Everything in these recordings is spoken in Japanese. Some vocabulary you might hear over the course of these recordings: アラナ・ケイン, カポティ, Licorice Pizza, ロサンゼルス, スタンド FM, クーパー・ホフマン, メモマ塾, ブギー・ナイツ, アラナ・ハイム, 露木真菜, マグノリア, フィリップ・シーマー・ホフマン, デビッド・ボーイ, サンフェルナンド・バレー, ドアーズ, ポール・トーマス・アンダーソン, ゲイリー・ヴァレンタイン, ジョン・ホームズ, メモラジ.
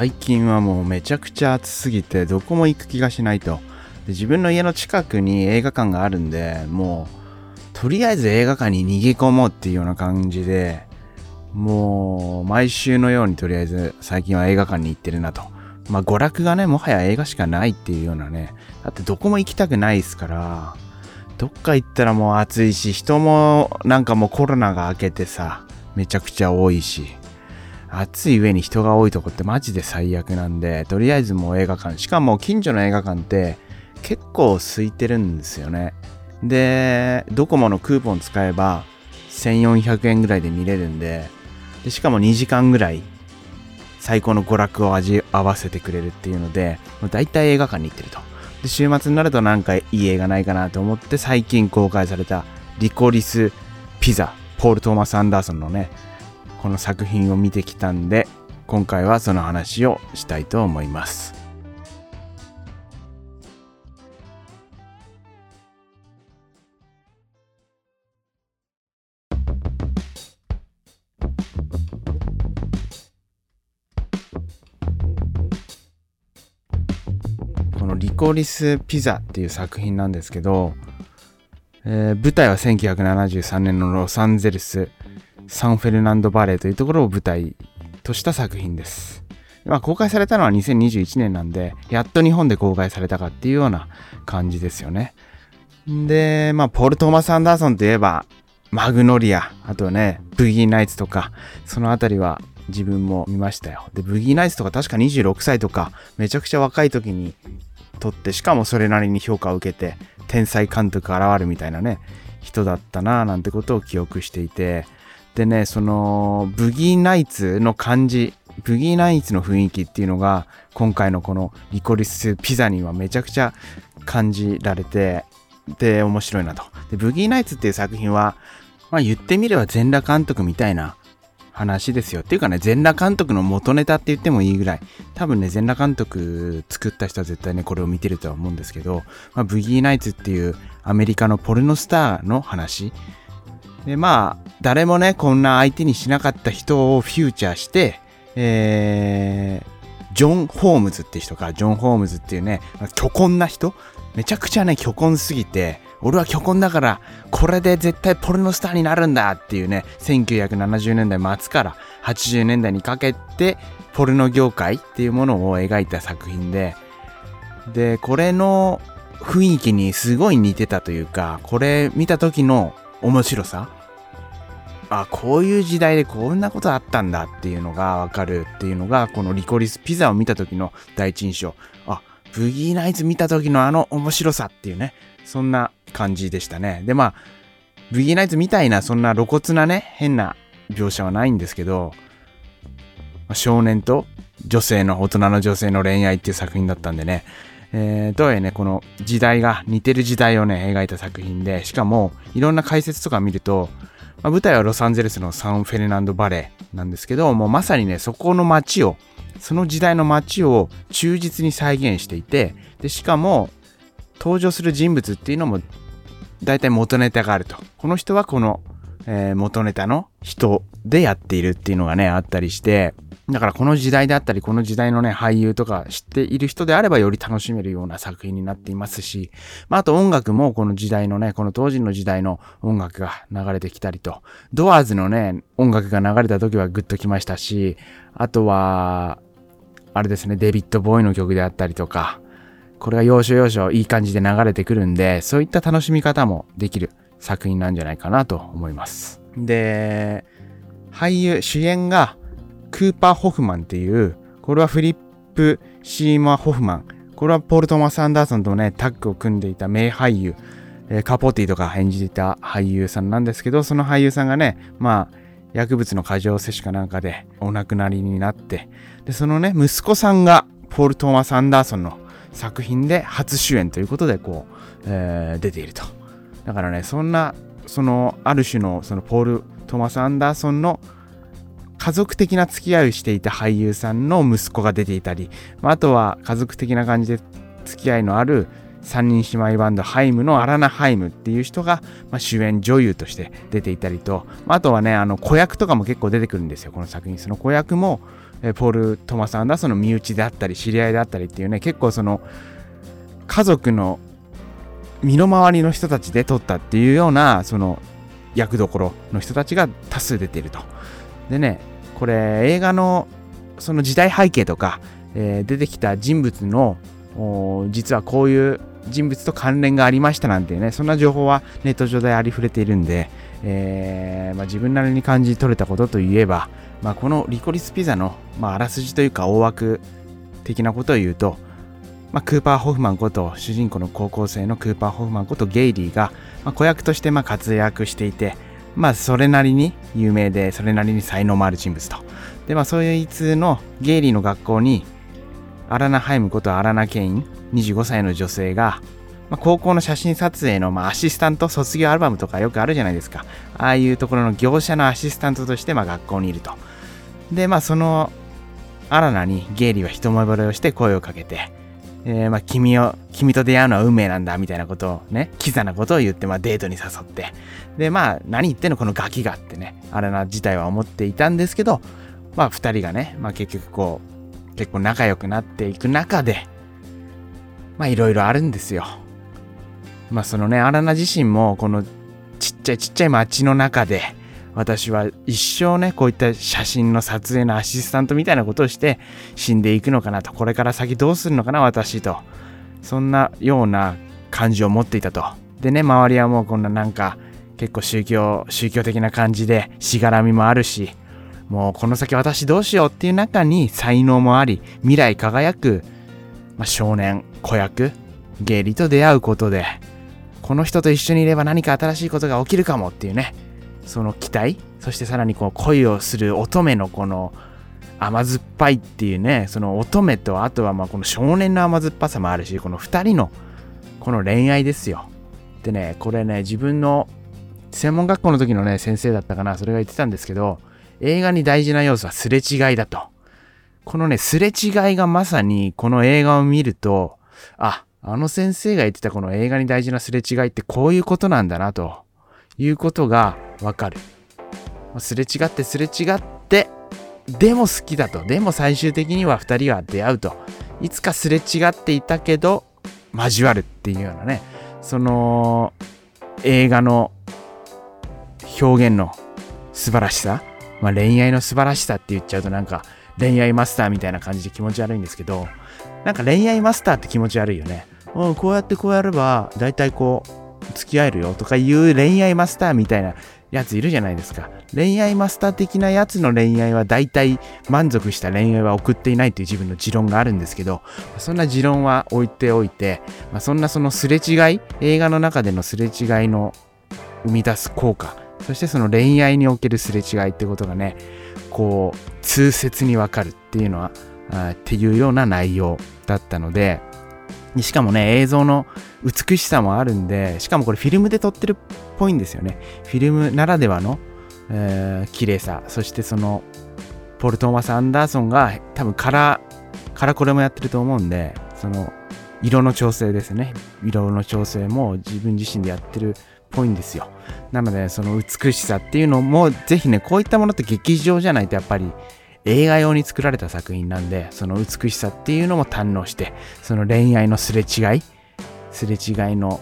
最近はもうめちゃくちゃ暑すぎてどこも行く気がしないと。で、自分の家の近くに映画館があるんで、もうとりあえず映画館に逃げ込もうっていうような感じで、もう毎週のようにとりあえず最近は映画館に行ってるなと。まあ娯楽がね、もはや映画しかないっていうようなね。だってどこも行きたくないですから、どっか行ったらもう暑いし、人もなんかもうコロナが明けてさ、めちゃくちゃ多いし、暑い上に人が多いとこってマジで最悪なんで、とりあえずもう映画館、しかも近所の映画館って結構空いてるんですよね。で、ドコモのクーポン使えば1400円ぐらいで見れるんで、でしかも2時間ぐらい最高の娯楽を味合わせてくれるっていうので、だいたい映画館に行ってると。で、週末になるとなんかいい映画ないかなと思って、最近公開されたリコリスピザ、ポール・トーマス・アンダーソンのね、この作品を見てきたんで、今回はその話をしたいと思います。リコリスピザっていう作品なんですけど、舞台は1973年のロサンゼルス、サンフェルナンドバレーというところを舞台とした作品です。まあ、公開されたのは2021年なんで、やっと日本で公開されたかっていうような感じですよね。で、まあ、ポール・トーマス・アンダーソンといえばマグノリア、あとねブギー・ナイツとか、そのあたりは自分も見ましたよ。で、ブギー・ナイツとか確か26歳とか、めちゃくちゃ若い時に撮って、しかもそれなりに評価を受けて天才監督現るみたいなね、人だったなぁなんてことを記憶していて、でね、そのブギーナイツの感じ、ブギーナイツの雰囲気っていうのが今回のこのリコリスピザにはめちゃくちゃ感じられて、で面白いなと。で、ブギーナイツっていう作品は、まあ言ってみれば全裸監督みたいな話ですよ。っていうかね、全裸監督の元ネタって言ってもいいぐらい、多分ね、全裸監督作った人は絶対ねこれを見てるとは思うんですけど、まあ、ブギーナイツっていうアメリカのポルノスターの話で、まあ誰もねこんな相手にしなかった人をフィーチャーして、ジョン・ホームズっていう人か、ジョン・ホームズっていうね、巨根な人、めちゃくちゃね巨根すぎて、俺は巨根だからこれで絶対ポルノスターになるんだっていうね、1970年代末から80年代にかけてポルノ業界っていうものを描いた作品で、でこれの雰囲気にすごい似てたというか、これ見た時の面白さ、あ、こういう時代でこんなことあったんだっていうのがわかるっていうのが、このリコリスピザを見た時の第一印象、あ、ブギーナイツ見た時のあの面白さっていうね、そんな感じでしたね。で、まあブギーナイツみたいなそんな露骨なね変な描写はないんですけど、少年と女性の、大人の女性の恋愛っていう作品だったんでね、どうやらねこの時代が似てる時代をね描いた作品で、しかもいろんな解説とか見ると、まあ、舞台はロサンゼルスのサンフェルナンドバレーなんですけど、もうまさにねそこの街を、その時代の街を忠実に再現していて、でしかも登場する人物っていうのも大体元ネタがあると。この人はこの、元ネタの人でやっているっていうのがねあったりして、だからこの時代であったりこの時代のね俳優とか知っている人であればより楽しめるような作品になっていますし、まあ、あと音楽もこの時代のね、この当時の時代の音楽が流れてきたりと、ドアーズのね音楽が流れた時はグッときましたし、あとはあれですね、デビッド・ボーイの曲であったりとか、これが要所要所いい感じで流れてくるんで、そういった楽しみ方もできる作品なんじゃないかなと思います。で、俳優主演がクーパー・ホフマンっていう、これはフリップ・シーマー・ホフマン、これはポール・トーマス・アンダーソンとねタッグを組んでいた名俳優、カポティとか演じていた俳優さんなんですけど、その俳優さんがね、まあ薬物の過剰摂取かなんかでお亡くなりになって、でそのね息子さんがポール・トーマス・アンダーソンの作品で初主演ということでこう、出ていると。だからね、そんなそのある種のそのポール・トーマス・アンダーソンの家族的な付き合いをしていた俳優さんの息子が出ていたり、あとは家族的な感じで付き合いのある3人姉妹バンドハイムのアラナ・ハイムっていう人が、まあ、主演女優として出ていたりと、あとはね、あの子役とかも結構出てくるんですよ、この作品。その子役もポール・トマス・アンダーソンの身内であったり知り合いであったりっていうね、結構その家族の身の回りの人たちで撮ったっていうようなその役どころの人たちが多数出ていると。でね、これ映画のその時代背景とか、出てきた人物の実はこういう人物と関連がありましたなんてね、そんな情報はネット上でありふれているんで、自分なりに感じ取れたことといえば、このリコリスピザの、あらすじというか大枠的なことを言うと、クーパー・ホフマンこと主人公の高校生のクーパー・ホフマンことゲイリーが、子役として活躍していて、それなりに有名でそれなりに才能もある人物と。で、そういういつのゲイリーの学校にアラナ・ハイムことアラナ・ケイン25歳の女性が、高校の写真撮影の、アシスタント、卒業アルバムとかよくあるじゃないですか。ああいうところの業者のアシスタントとして、学校にいると。で、そのアラナにゲイリーは一目惚れをして声をかけて、君と出会うのは運命なんだみたいなことをね、キザなことを言って、デートに誘って、で、何言ってんのこのガキがってね、アラナ自体は思っていたんですけど、二人がね、結局結構仲良くなっていく中で、いろいろあるんですよ。そのね、アラナ自身もこのちっちゃい街の中で、私は一生ね、こういった写真の撮影のアシスタントみたいなことをして死んでいくのかなと、これから先どうするのかな私と、そんなような感じを持っていたと。でね、周りはもうこんな結構宗教的な感じでしがらみもあるし、もうこの先私どうしようっていう中に才能もあり、未来輝く、少年、子役、ゲイリーと出会うことで、この人と一緒にいれば何か新しいことが起きるかもっていうね、その期待、そしてさらに恋をする乙女のこの甘酸っぱいっていうね、その乙女と、あとはこの少年の甘酸っぱさもあるし、この2人のこの恋愛ですよ。でね、これね、自分の専門学校の時のね、先生だったかな、それが言ってたんですけど、映画に大事な要素はすれ違いだと。このね、すれ違いがまさにこの映画を見ると、あの先生が言ってたこの映画に大事なすれ違いってこういうことなんだなということがわかる。すれ違ってでも好きだと、でも最終的には2人は出会うと、いつかすれ違っていたけど交わるっていうようなね、その映画の表現の素晴らしさ、恋愛の素晴らしさって言っちゃうと恋愛マスターみたいな感じで気持ち悪いんですけど、恋愛マスターって気持ち悪いよね。こうやればだいたい付き合えるよとかいう恋愛マスターみたいなやついるじゃないですか。恋愛マスター的なやつの恋愛はだいたい満足した恋愛は送っていないという自分の持論があるんですけど、そんな持論は置いておいて、そんなそのすれ違い、映画の中でのすれ違いの生み出す効果、そしてその恋愛におけるすれ違いってことがね、痛切にわかるっていうのはっていうような内容だったので、しかもね、映像の美しさもあるんで、しかもこれフィルムで撮ってるっぽいんですよね。フィルムならではの、綺麗さ、そしてそのポール・トーマス・アンダーソンが多分カラコレもやってると思うんで、その色の調整ですね、色の調整も自分自身でやってるぽいんですよ。なので、その美しさっていうのもぜひね、こういったものって劇場じゃないとやっぱり映画用に作られた作品なんで、その美しさっていうのも堪能して、その恋愛のすれ違いの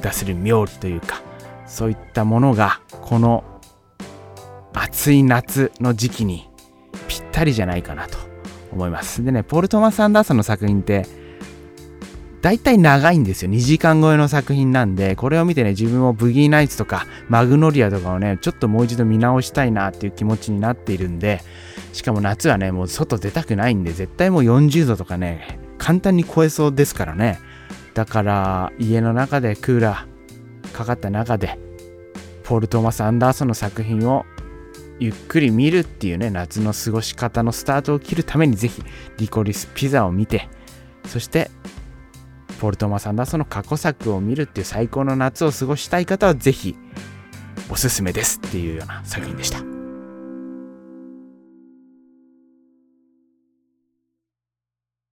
出せる妙理というか、そういったものがこの暑い夏の時期にぴったりじゃないかなと思います。でね、ポール・トーマス・アンダーソンの作品ってだいたい長いんですよ。2時間超えの作品なんで、これを見てね、自分もブギーナイツとかマグノリアとかをね、ちょっともう一度見直したいなっていう気持ちになっているんで、しかも夏はね、もう外出たくないんで、絶対もう40度とかね、簡単に超えそうですからね。だから家の中でクーラーかかった中でポール・トーマス・アンダーソンの作品をゆっくり見るっていうね、夏の過ごし方のスタートを切るために、ぜひリコリスピザを見て、そしてポール・トーマス・アンダーソンの過去作を見るっていう最高の夏を過ごしたい方はぜひおすすめですっていうような作品でした。